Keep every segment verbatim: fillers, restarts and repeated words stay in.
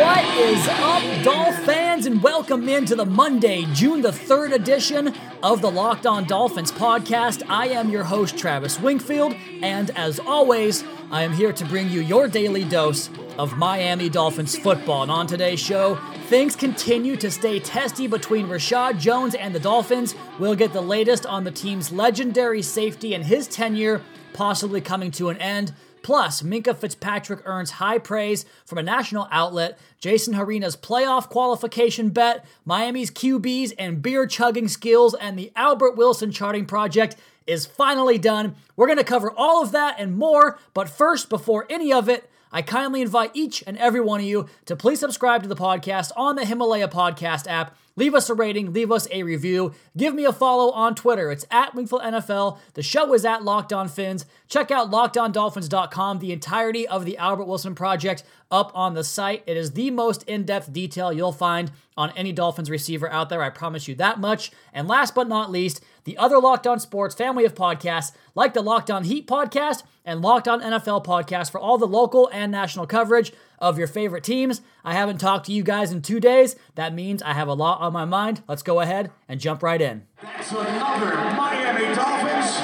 What is up, Dolph fans, and welcome into the Monday, June the third edition of the Locked On Dolphins podcast. I am your host, Travis Wingfield, and as always, I am here to bring you your daily dose of Miami Dolphins football. And on today's show, things continue to stay testy between Reshad Jones and the Dolphins. We'll get the latest on the team's legendary safety and his tenure possibly coming to an end. Plus, Minkah Fitzpatrick earns high praise from a national outlet, Jason Harina's playoff qualification bet, Miami's Q Bs and beer-chugging skills, and the Albert Wilson charting project is finally done. We're going to cover all of that and more, but first, before any of it, I kindly invite each and every one of you to please subscribe to the podcast on the Himalaya podcast app. Leave us a rating, leave us a review, give me a follow on Twitter. It's at Wingfield N F L. The show is at Locked On Fins. Check out Locked On Dolphins dot com, the entirety of the Albert Wilson project up on the site. It is the most in-depth detail you'll find on any Dolphins receiver out there. I promise you that much. And last but not least, the other Locked On Sports family of podcasts, like the Locked On Heat podcast and Locked On N F L podcast for all the local and national coverage of your favorite teams. I haven't talked to you guys in two days. That means I have a lot on my mind. Let's go ahead and jump right in. That's another Miami Dolphins.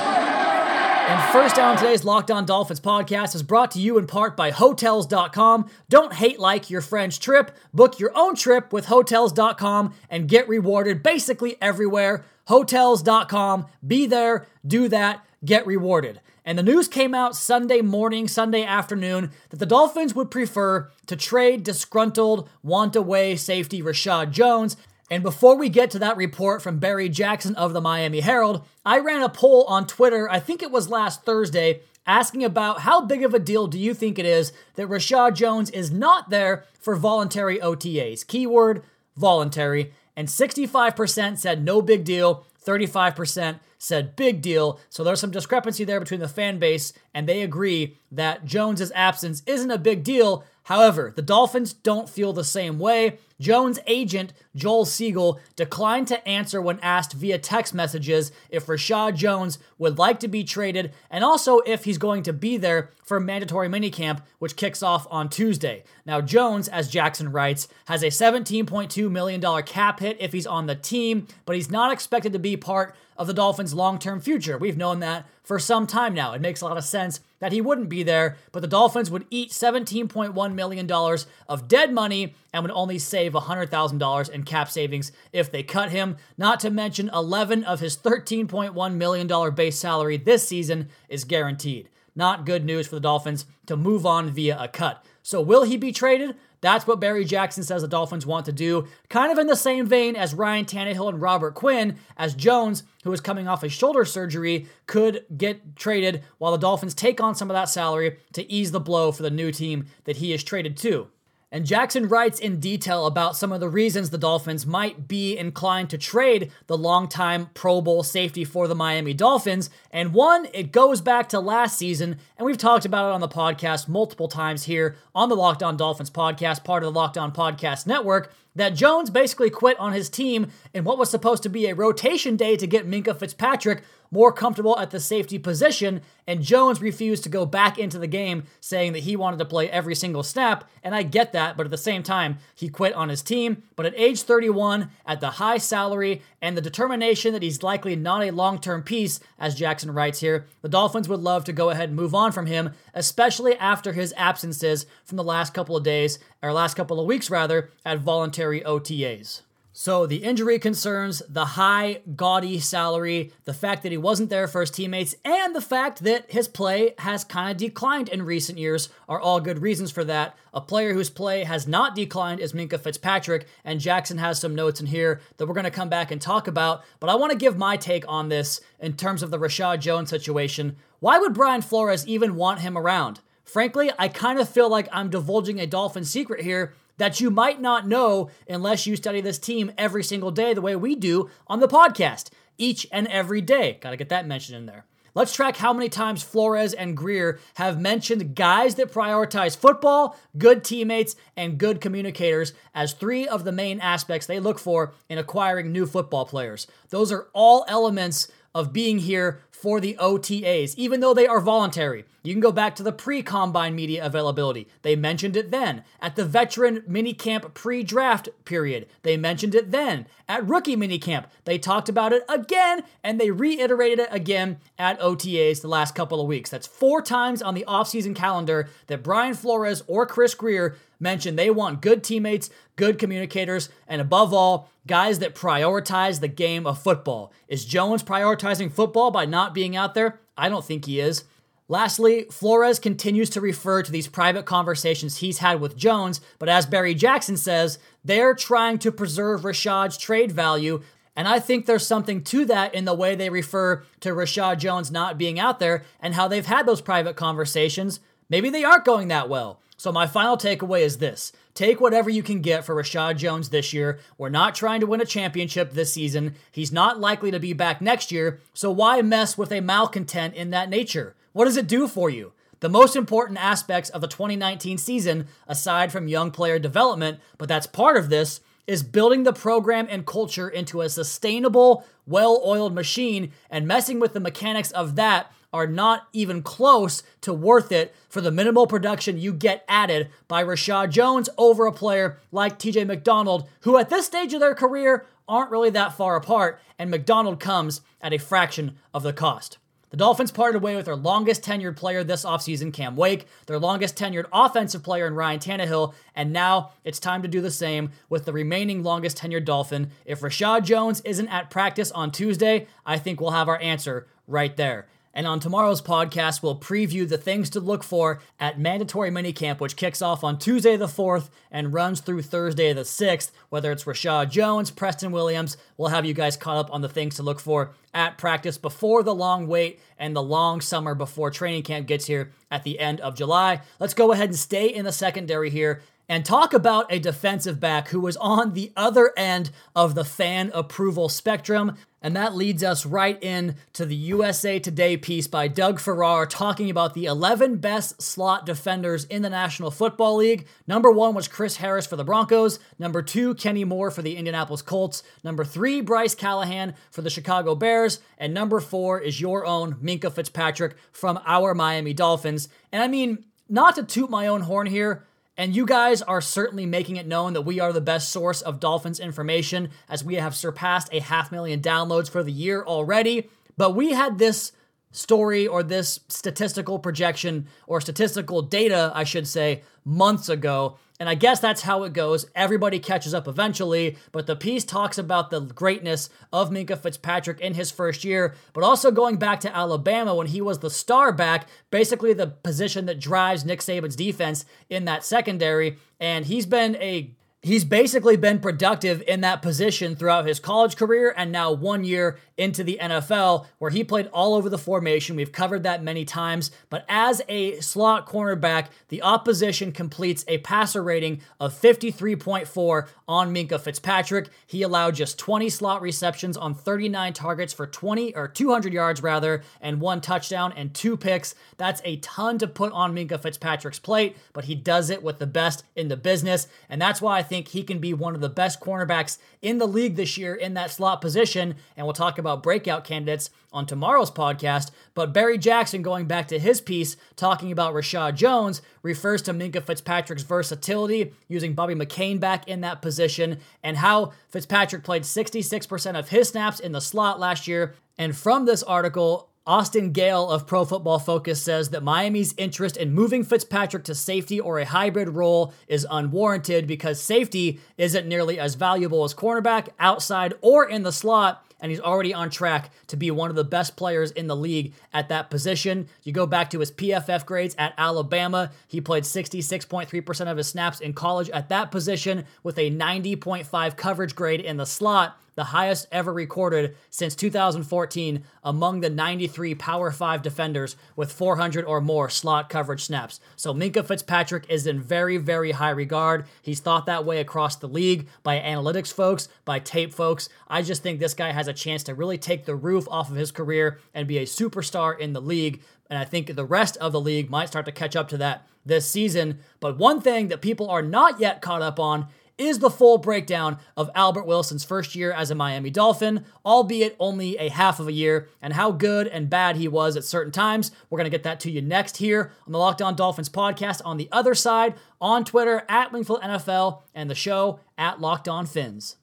And first down on today's Locked On Dolphins podcast is brought to you in part by Hotels dot com. Don't hate like your friend's trip. Book your own trip with Hotels dot com and get rewarded basically everywhere. Hotels dot com. Be there. Do that. Get rewarded. And the news came out Sunday morning, Sunday afternoon, that the Dolphins would prefer to trade disgruntled, want-away safety Reshad Jones. And before we get to that report from Barry Jackson of the Miami Herald, I ran a poll on Twitter, I think it was last Thursday, asking about how big of a deal do you think it is that Reshad Jones is not there for voluntary O T As? Keyword, voluntary. And sixty-five percent said no big deal, thirty-five percent said big deal. So there's some discrepancy there between the fan base, and they agree that Jones's absence isn't a big deal. However, the Dolphins don't feel the same way. Jones' agent, Joel Siegel, declined to answer when asked via text messages if Reshad Jones would like to be traded and also if he's going to be there for mandatory minicamp, which kicks off on Tuesday. Now, Jones, as Jackson writes, has a seventeen point two million dollars cap hit if he's on the team, but he's not expected to be part of the Dolphins' long-term future. We've known that for some time now. It makes a lot of sense that he wouldn't be there, but the Dolphins would eat seventeen point one million dollars of dead money and would only save one hundred thousand dollars in cap savings if they cut him, not to mention eleven of his thirteen point one million dollars base salary this season is guaranteed. Not good news for the Dolphins to move on via a cut. So will he be traded? That's what Barry Jackson says the Dolphins want to do, kind of in the same vein as Ryan Tannehill and Robert Quinn, as Jones, who is coming off a shoulder surgery, could get traded while the Dolphins take on some of that salary to ease the blow for the new team that he is traded to. And Jackson writes in detail about some of the reasons the Dolphins might be inclined to trade the longtime Pro Bowl safety for the Miami Dolphins. And one, it goes back to last season, and we've talked about it on the podcast multiple times here on the Locked On Dolphins podcast, part of the Locked On Podcast Network, that Jones basically quit on his team in what was supposed to be a rotation day to get Minkah Fitzpatrick more comfortable at the safety position, and Jones refused to go back into the game, saying that he wanted to play every single snap, and I get that, but at the same time, he quit on his team. But at age thirty-one, at the high salary, and the determination that he's likely not a long-term piece, as Jackson writes here, the Dolphins would love to go ahead and move on from him, especially after his absences from the last couple of days, or last couple of weeks, rather, at voluntary O T As. So the injury concerns, the high, gaudy salary, the fact that he wasn't there for his teammates, and the fact that his play has kind of declined in recent years are all good reasons for that. A player whose play has not declined is Minkah Fitzpatrick, and Jackson has some notes in here that we're going to come back and talk about, but I want to give my take on this in terms of the Reshad Jones situation. Why would Brian Flores even want him around? Frankly, I kind of feel like I'm divulging a Dolphin secret here that you might not know unless you study this team every single day the way we do on the podcast, each and every day. Gotta get that mentioned in there. Let's track how many times Flores and Greer have mentioned guys that prioritize football, good teammates, and good communicators as three of the main aspects they look for in acquiring new football players. Those are all elements of being here for the O T As, even though they are voluntary. You can go back to the pre-combine media availability. They mentioned it then. At the veteran minicamp pre-draft period, they mentioned it then. At rookie minicamp, they talked about it again, and they reiterated it again at O T As the last couple of weeks. That's four times on the offseason calendar that Brian Flores or Chris Greer mentioned they want good teammates, good communicators, and above all, guys that prioritize the game of football. Is Jones prioritizing football by not being out there? I don't think he is. Lastly, Flores continues to refer to these private conversations he's had with Jones, but as Barry Jackson says, they're trying to preserve Rashad's trade value, and I think there's something to that in the way they refer to Reshad Jones not being out there and how they've had those private conversations. Maybe they aren't going that well. So my final takeaway is this. Take whatever you can get for Reshad Jones this year. We're not trying to win a championship this season. He's not likely to be back next year, so why mess with a malcontent in that nature? What does it do for you? The most important aspects of the twenty nineteen season, aside from young player development, but that's part of this, is building the program and culture into a sustainable, well-oiled machine, and messing with the mechanics of that are not even close to worth it for the minimal production you get added by Reshad Jones over a player like T J McDonald, who at this stage of their career aren't really that far apart, and McDonald comes at a fraction of the cost. The Dolphins parted away with their longest-tenured player this offseason, Cam Wake, their longest-tenured offensive player in Ryan Tannehill, and now it's time to do the same with the remaining longest-tenured Dolphin. If Reshad Jones isn't at practice on Tuesday, I think we'll have our answer right there. And on tomorrow's podcast, we'll preview the things to look for at mandatory minicamp, which kicks off on Tuesday the fourth and runs through Thursday the sixth. Whether it's Reshad Jones, Preston Williams, we'll have you guys caught up on the things to look for at practice before the long wait and the long summer before training camp gets here at the end of July. Let's go ahead and stay in the secondary here and talk about a defensive back who was on the other end of the fan approval spectrum. And that leads us right in to the U S A Today piece by Doug Farrar talking about the eleven best slot defenders in the National Football League. Number one was Chris Harris for the Broncos. Number two, Kenny Moore for the Indianapolis Colts. Number three, Bryce Callahan for the Chicago Bears. And number four is your own Minkah Fitzpatrick from our Miami Dolphins. And I mean, not to toot my own horn here, and you guys are certainly making it known that we are the best source of Dolphins information, as we have surpassed a half million downloads for the year already. But we had this story or this statistical projection or statistical data, I should say, months ago. And I guess that's how it goes. Everybody catches up eventually, but the piece talks about the greatness of Minkah Fitzpatrick in his first year, but also going back to Alabama when he was the star back, basically the position that drives Nick Saban's defense in that secondary. And he's been a He's basically been productive in that position throughout his college career and now one year into the N F L, where he played all over the formation. We've covered that many times, but as a slot cornerback, the opposition completes a passer rating of fifty-three point four on Minkah Fitzpatrick. He allowed just twenty slot receptions on thirty-nine targets for twenty or two hundred yards rather, and one touchdown and two picks. That's a ton to put on Minkah Fitzpatrick's plate, but he does it with the best in the business, and that's why I think think he can be one of the best cornerbacks in the league this year in that slot position. And we'll talk about breakout candidates on tomorrow's podcast. But Barry Jackson, going back to his piece, talking about Reshad Jones, refers to Minkah Fitzpatrick's versatility, using Bobby McCain back in that position, and how Fitzpatrick played sixty-six percent of his snaps in the slot last year. And from this article, Austin Gale of Pro Football Focus says that Miami's interest in moving Fitzpatrick to safety or a hybrid role is unwarranted because safety isn't nearly as valuable as cornerback, outside or in the slot, and he's already on track to be one of the best players in the league at that position. You go back to his P F F grades at Alabama. He played sixty-six point three percent of his snaps in college at that position with a ninety point five coverage grade in the slot, the highest ever recorded since two thousand fourteen among the ninety-three Power five defenders with four hundred or more slot coverage snaps. So Minkah Fitzpatrick is in very, very high regard. He's thought that way across the league by analytics folks, by tape folks. I just think this guy has a chance to really take the roof off of his career and be a superstar in the league. And I think the rest of the league might start to catch up to that this season. But one thing that people are not yet caught up on is the full breakdown of Albert Wilson's first year as a Miami Dolphin, albeit only a half of a year, and how good and bad he was at certain times. We're going to get that to you next here on the Locked On Dolphins podcast. On the other side, on Twitter, at Wingfield N F L, and the show, at Locked On Fins.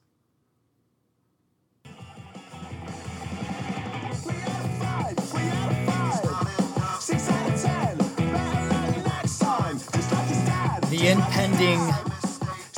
The impending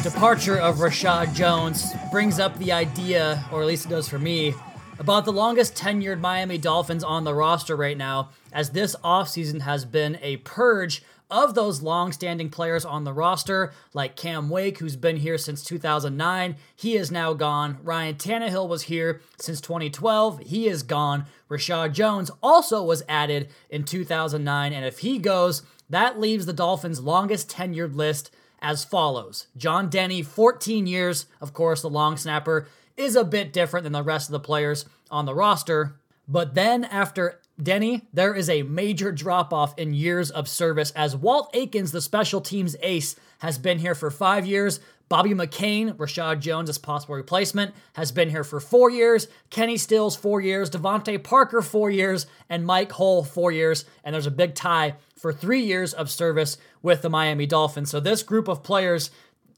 departure of Reshad Jones brings up the idea, or at least it does for me, about the longest tenured Miami Dolphins on the roster right now, as this offseason has been a purge of those long-standing players on the roster, like Cam Wake, who's been here since two thousand nine. He is now gone. Ryan Tannehill was here since twenty twelve. He is gone. Reshad Jones also was added in two thousand nine, and if he goes, that leaves the Dolphins' longest tenured list as follows. John Denny, fourteen years. Of course, the long snapper is a bit different than the rest of the players on the roster. But then after Denny, there is a major drop-off in years of service, as Walt Aikens, the special teams ace, has been here for five years. Bobby McCain, Reshad Jones' possible replacement, has been here for four years. Kenny Stills, four years. Devontae Parker, four years. And Mike Hull, four years. And there's a big tie for three years of service with the Miami Dolphins. So this group of players,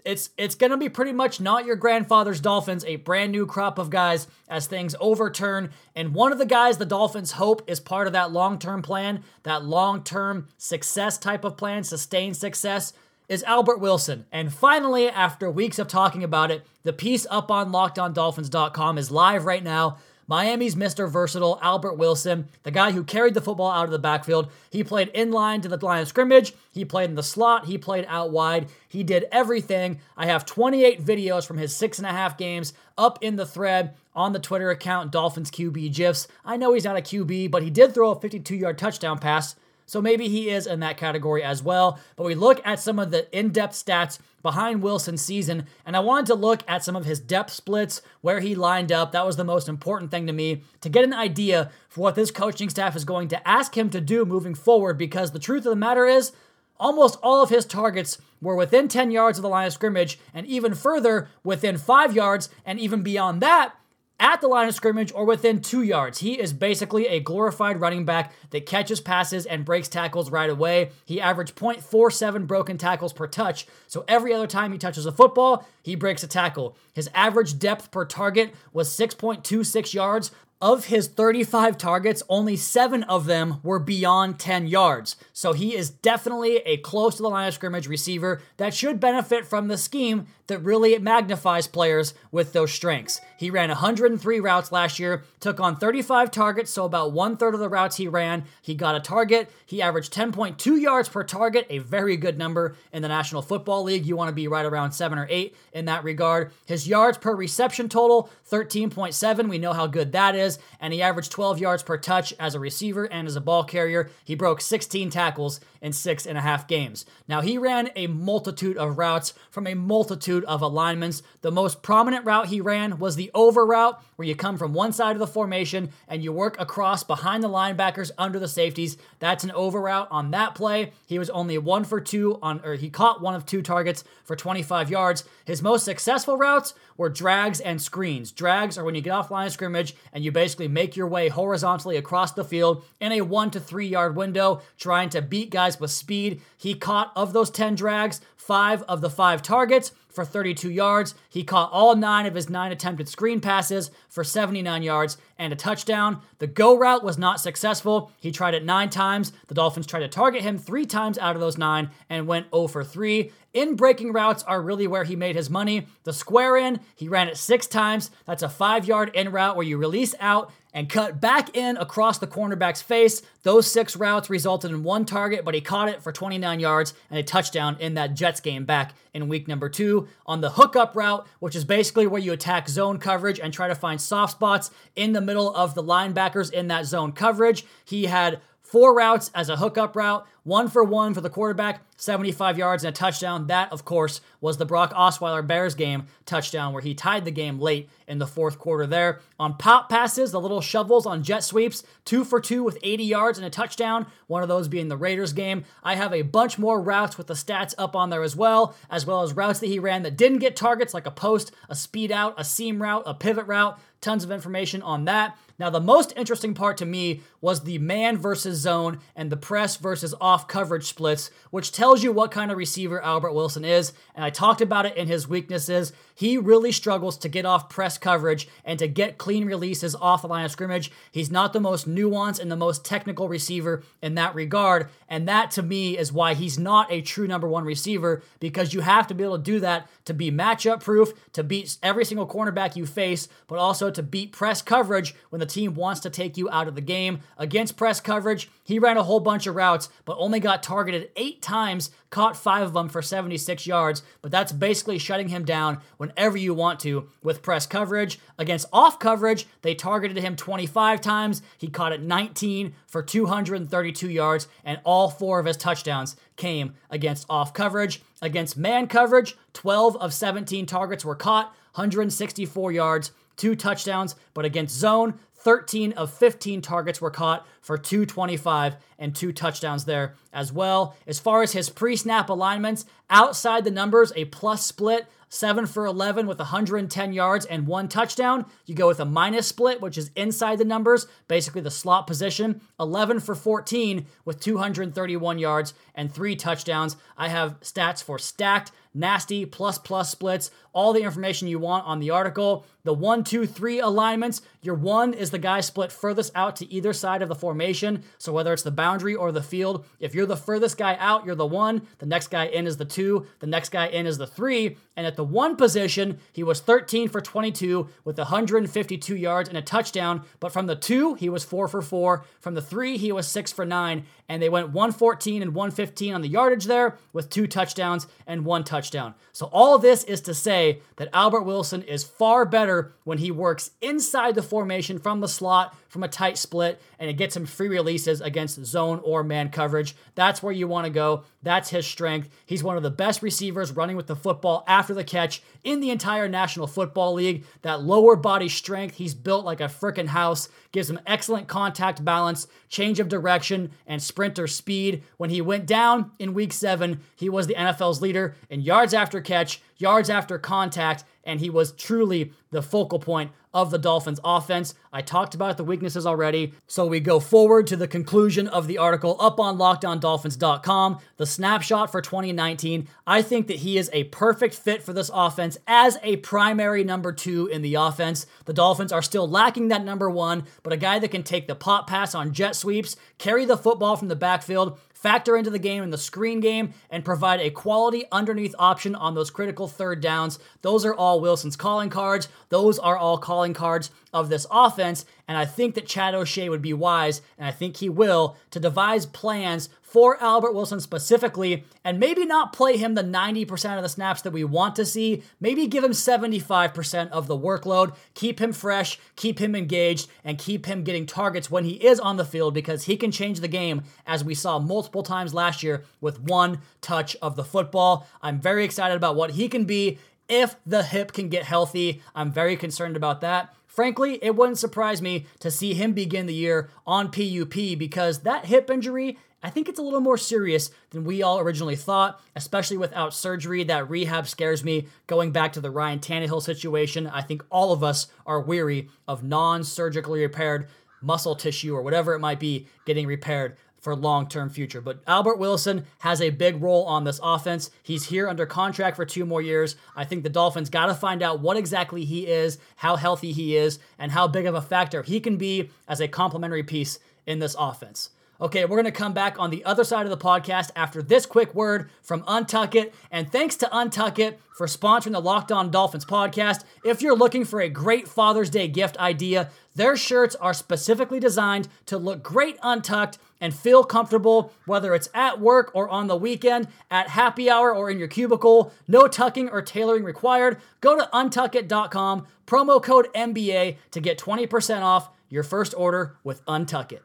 it's it's going to be pretty much not your grandfather's Dolphins, a brand new crop of guys as things overturn. And one of the guys the Dolphins hope is part of that long-term plan, that long-term success type of plan, sustained success, is Albert Wilson. And finally, after weeks of talking about it, the piece up on Locked On Dolphins dot com is live right now. Miami's Mister Versatile, Albert Wilson, the guy who carried the football out of the backfield. He played in line to the line of scrimmage. He played in the slot. He played out wide. He did everything. I have twenty-eight videos from his six and a half games up in the thread on the Twitter account, Dolphins Q B GIFs. I know he's not a Q B, but he did throw a fifty-two-yard touchdown pass, so maybe he is in that category as well. But we look at some of the in-depth stats behind Wilson's season, and I wanted to look at some of his depth splits, where he lined up. That was the most important thing to me, to get an idea for what this coaching staff is going to ask him to do moving forward, because the truth of the matter is, almost all of his targets were within ten yards of the line of scrimmage, and even further, within five yards, and even beyond that, at the line of scrimmage or within two yards. He is basically a glorified running back that catches passes and breaks tackles right away. He averaged point four seven broken tackles per touch, so every other time he touches a football, he breaks a tackle. His average depth per target was six point two six yards. Of his thirty-five targets, only seven of them were beyond ten yards. So he is definitely a close to the line of scrimmage receiver that should benefit from the scheme that really magnifies players with those strengths. He ran one hundred three routes last year, took on thirty-five targets, so about one third of the routes he ran, he got a target. He averaged ten point two yards per target, a very good number in the National Football League. You want to be right around seven or eight in that regard. His yards per reception total, thirteen point seven. We know how good that is. And he averaged twelve yards per touch as a receiver and as a ball carrier. He broke sixteen tackles in six and a half games. Now, he ran a multitude of routes from a multitude of alignments. The most prominent route he ran was the over route, where you come from one side of the formation and you work across behind the linebackers under the safeties. That's an over route. On that play, he was only one for two on, or he caught one of two targets for twenty-five yards. His most successful routes were drags and screens. Drags are when you get off line of scrimmage and you basically make your way horizontally across the field in a one to three yard window, trying to beat guys with speed. He caught, of those ten drags, five of the five targets for thirty-two yards. He caught all nine of his nine attempted screen passes for seventy-nine yards and a touchdown. The go route was not successful. He tried it nine times. The Dolphins tried to target him three times out of those nine and went zero for three. In-breaking routes are really where he made his money. The square in, he ran it six times. That's a five-yard in route where you release out and cut back in across the cornerback's face. Those six routes resulted in one target, but he caught it for twenty-nine yards and a touchdown in that Jets game back in week number two. On the hookup route, which is basically where you attack zone coverage and try to find soft spots in the middle of the linebackers in that zone coverage, he had four routes as a hookup route, one for one for the quarterback, seventy-five yards and a touchdown. That, of course, was the Brock Osweiler Bears game touchdown where he tied the game late in the fourth quarter there. On pop passes, the little shovels on jet sweeps, two for two with eighty yards and a touchdown, one of those being the Raiders game. I have a bunch more routes with the stats up on there as well, as well as routes that he ran that didn't get targets, like a post, a speed out, a seam route, a pivot route. Tons of information on that. Now, the most interesting part to me was the man versus zone and the press versus off coverage splits, which tells you what kind of receiver Albert Wilson is. And I talked about it in his weaknesses. He really struggles to get off press coverage and to get clean releases off the line of scrimmage. He's not the most nuanced and the most technical receiver in that regard. And that, to me, is why he's not a true number one receiver, because you have to be able to do that to be matchup proof, to beat every single cornerback you face, but also to beat press coverage when the team wants to take you out of the game. Against press coverage, he ran a whole bunch of routes, but only got targeted eight times, caught five of them for seventy-six yards, but that's basically shutting him down whenever you want to with press coverage. Against off coverage, they targeted him twenty-five times. He caught it nineteen for two hundred thirty-two yards, and all four of his touchdowns came against off coverage. Against man coverage, twelve of seventeen targets were caught, one hundred sixty-four yards, two touchdowns, but against zone, thirteen of fifteen targets were caught for two twenty-five and two touchdowns there as well. As far as his pre-snap alignments, outside the numbers, a plus split, seven for eleven with one hundred ten yards and one touchdown. You go with a minus split, which is inside the numbers, basically the slot position, eleven for fourteen with two hundred thirty-one yards and three touchdowns. I have stats for stacked, nasty, plus plus splits, all the information you want on the article. The one, two, three alignments, your one is the guy split furthest out to either side of the formation. So whether it's the boundary or the field, if you're the furthest guy out, you're the one, the next guy in is the two, the next guy in is the three, and at the one position, he was thirteen for twenty-two with one hundred fifty-two yards and a touchdown, but from the two, he was four for four. From the three, he was six for nine, and they went one fourteen and one fifteen on the yardage there with two touchdowns and one touchdown. So all this is to say that Albert Wilson is far better when he works inside the formation from the slot, from a tight split, and it gets him free releases against zone or man coverage. That's where you want to go. That's his strength. He's one of the best receivers running with the football after the catch in the entire National Football League. That lower body strength, he's built like a freaking house, gives him excellent contact balance, change of direction, and sprinter speed. When he went down in week seven, he was the N F L's leader in yards after catch, yards after contact, and he was truly the focal point of the Dolphins offense. I talked about the weaknesses already, so we go forward to the conclusion of the article up on Locked On Dolphins dot com. The snapshot for twenty nineteen, I think that he is a perfect fit for this offense as a primary number two in the offense. The Dolphins are still lacking that number one, but a guy that can take the pop pass on jet sweeps, carry the football from the backfield, factor into the game in the screen game, and provide a quality underneath option on those critical third downs. Those are all Wilson's calling cards. Those are all calling cards of this offense, and I think that Chad O'Shea would be wise, and I think he will, to devise plans for Albert Wilson specifically, and maybe not play him the ninety percent of the snaps that we want to see. Maybe give him seventy-five percent of the workload, keep him fresh, keep him engaged, and keep him getting targets when he is on the field, because he can change the game, as we saw multiple times last year with one touch of the football. I'm very excited about what he can be if the hip can get healthy. I'm very concerned about that. Frankly, it wouldn't surprise me to see him begin the year on P U P, because that hip injury, I think it's a little more serious than we all originally thought, especially without surgery. That rehab scares me. Going back to the Ryan Tannehill situation, I think all of us are weary of non-surgically repaired muscle tissue or whatever it might be getting repaired for long-term future. But Albert Wilson has a big role on this offense. He's here under contract for two more years. I think the Dolphins got to find out what exactly he is, how healthy he is, and how big of a factor he can be as a complementary piece in this offense. Okay, we're going to come back on the other side of the podcast after this quick word from Untuck It. And thanks to Untuck It for sponsoring the Locked On Dolphins podcast. If you're looking for a great Father's Day gift idea, their shirts are specifically designed to look great untucked and feel comfortable, whether it's at work or on the weekend, at happy hour or in your cubicle. No tucking or tailoring required. Go to untuck it dot com, promo code N B A to get twenty percent off your first order with Untuck It.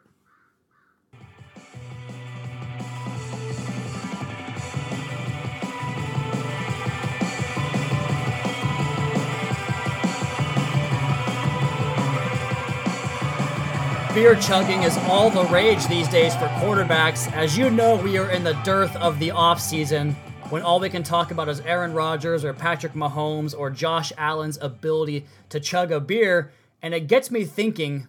Beer chugging is all the rage these days for quarterbacks. As you know, we are in the dearth of the offseason when all we can talk about is Aaron Rodgers or Patrick Mahomes or Josh Allen's ability to chug a beer. And it gets me thinking,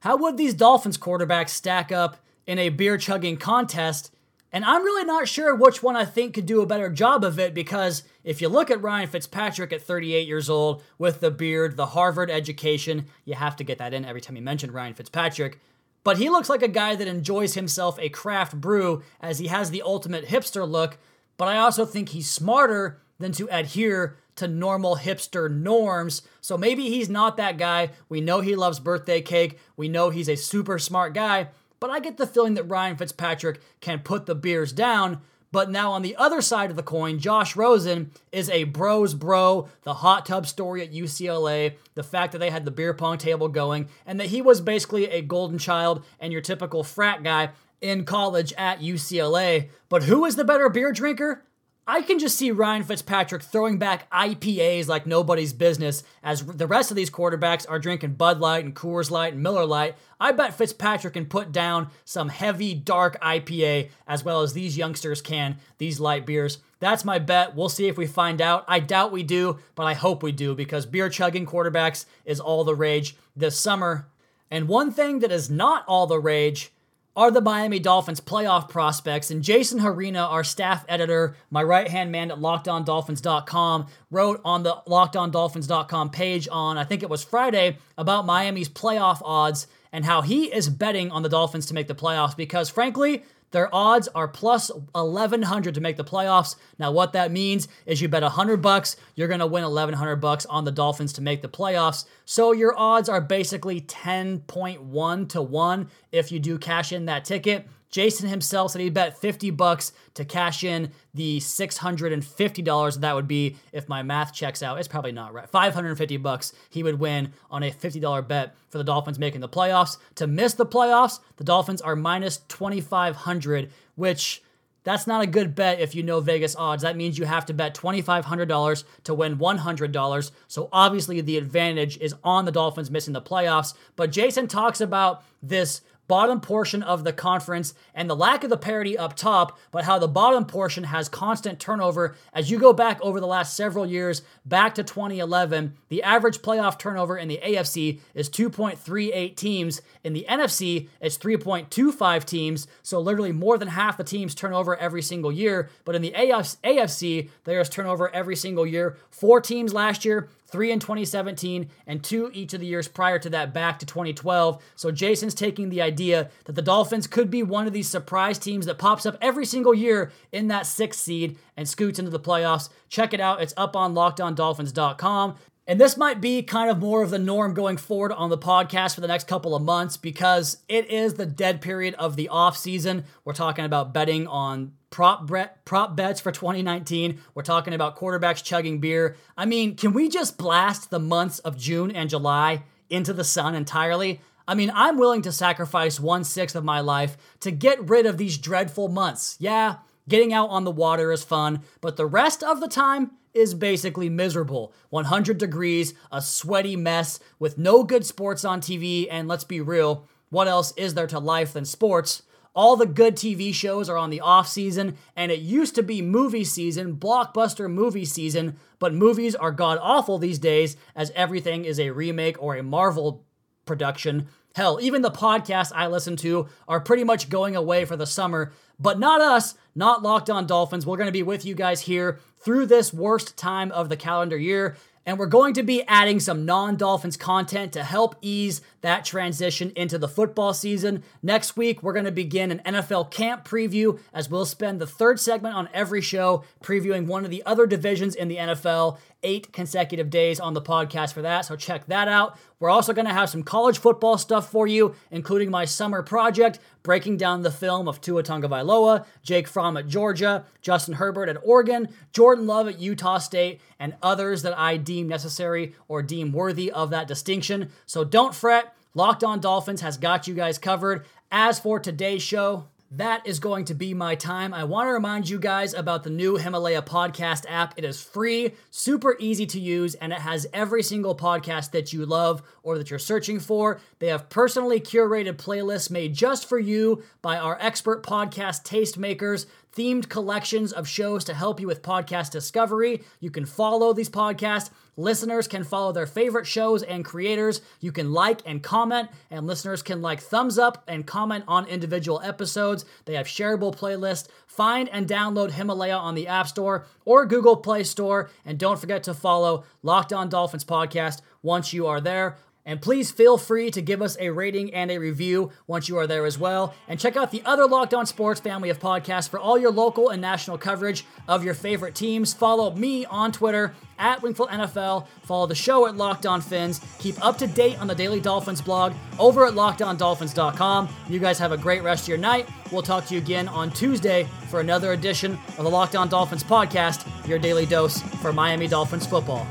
how would these Dolphins quarterbacks stack up in a beer chugging contest? And I'm really not sure which one I think could do a better job of it, because if you look at Ryan Fitzpatrick at thirty-eight years old with the beard, the Harvard education, you have to get that in every time you mention Ryan Fitzpatrick, but he looks like a guy that enjoys himself a craft brew as he has the ultimate hipster look, but I also think he's smarter than to adhere to normal hipster norms. So maybe he's not that guy. We know he loves birthday cake. We know he's a super smart guy. But I get the feeling that Ryan Fitzpatrick can put the beers down. But now on the other side of the coin, Josh Rosen is a bro's bro, the hot tub story at U C L A, the fact that they had the beer pong table going, and that he was basically a golden child and your typical frat guy in college at U C L A. But who is the better beer drinker? I can just see Ryan Fitzpatrick throwing back I P As like nobody's business as the rest of these quarterbacks are drinking Bud Light and Coors Light and Miller Light. I bet Fitzpatrick can put down some heavy, dark I P A as well as these youngsters can, these light beers. That's my bet. We'll see if we find out. I doubt we do, but I hope we do, because beer chugging quarterbacks is all the rage this summer. And one thing that is not all the rage are the Miami Dolphins playoff prospects. And Jason Harina, our staff editor, my right-hand man at locked on dolphins dot com, wrote on the locked on dolphins dot com page on, I think it was Friday, about Miami's playoff odds and how he is betting on the Dolphins to make the playoffs because, frankly, their odds are plus eleven hundred to make the playoffs. Now, what that means is you bet one hundred bucks, you're going to win eleven hundred bucks on the Dolphins to make the playoffs. So your odds are basically ten point one to one if you do cash in that ticket. Jason himself said he bet fifty bucks to cash in the six hundred fifty dollars that would be, if my math checks out, it's probably not right, five hundred fifty bucks he would win on a fifty dollars bet for the Dolphins making the playoffs. To miss the playoffs, the Dolphins are minus twenty-five hundred, which that's not a good bet if you know Vegas odds. That means you have to bet twenty-five hundred dollars to win one hundred dollars. So obviously the advantage is on the Dolphins missing the playoffs. But Jason talks about this bottom portion of the conference and the lack of the parity up top, but how the bottom portion has constant turnover. As you go back over the last several years, back to twenty eleven, the average playoff turnover in the A F C is two point three eight teams. In the N F C, it's three point two five teams, so literally more than half the teams turn over every single year. But in the A F C, there's turnover every single year. Four teams last year, three in twenty seventeen, and two each of the years prior to that back to twenty twelve. So Jason's taking the idea that the Dolphins could be one of these surprise teams that pops up every single year in that sixth seed and scoots into the playoffs. Check it out. It's up on locked on dolphins dot com. And this might be kind of more of the norm going forward on the podcast for the next couple of months, because it is the dead period of the offseason. We're talking about betting on prop bet, prop bets for twenty nineteen. We're talking about quarterbacks chugging beer. I mean, can we just blast the months of June and July into the sun entirely? I mean, I'm willing to sacrifice one-sixth of my life to get rid of these dreadful months. Yeah, getting out on the water is fun, but the rest of the time is basically miserable. one hundred degrees, a sweaty mess with no good sports on T V, and let's be real, what else is there to life than sports? All the good T V shows are on the off season, and it used to be movie season, blockbuster movie season, but movies are god-awful these days as everything is a remake or a Marvel production. Hell, even the podcasts I listen to are pretty much going away for the summer, but not us, not Locked On Dolphins. We're going to be with you guys here through this worst time of the calendar year. and we're going to be adding some non-Dolphins content to help ease that transition into the football season. Next week, we're going to begin an N F L camp preview, as we'll spend the third segment on every show previewing one of the other divisions in the N F L. Eight consecutive days on the podcast for that, so check that out. We're also going to have some college football stuff for you, including my summer project, breaking down the film of Tua Tagovailoa, Jake Fromm at Georgia, Justin Herbert at Oregon, Jordan Love at Utah State, and others that I deem necessary or deem worthy of that distinction. So don't fret, Locked On Dolphins has got you guys covered. As for today's show, that is going to be my time. I want to remind you guys about the new Himalaya podcast app. It is free, super easy to use, and it has every single podcast that you love or that you're searching for. They have personally curated playlists made just for you by our expert podcast taste makers, themed collections of shows to help you with podcast discovery. You can follow these podcasts. Listeners can follow their favorite shows and creators. You can like and comment, and listeners can like thumbs up and comment on individual episodes. They have shareable playlists. Find and download Himalaya on the App Store or Google Play Store, and don't forget to follow Locked On Dolphins podcast once you are there. And please feel free to give us a rating and a review once you are there as well. And check out the other Locked On Sports family of podcasts for all your local and national coverage of your favorite teams. Follow me on Twitter at Wingfield N F L. Follow the show at Locked On Fins. Keep up to date on the Daily Dolphins blog over at Locked On Dolphins dot com. You guys have a great rest of your night. We'll talk to you again on Tuesday for another edition of the Locked On Dolphins podcast, your daily dose for Miami Dolphins football.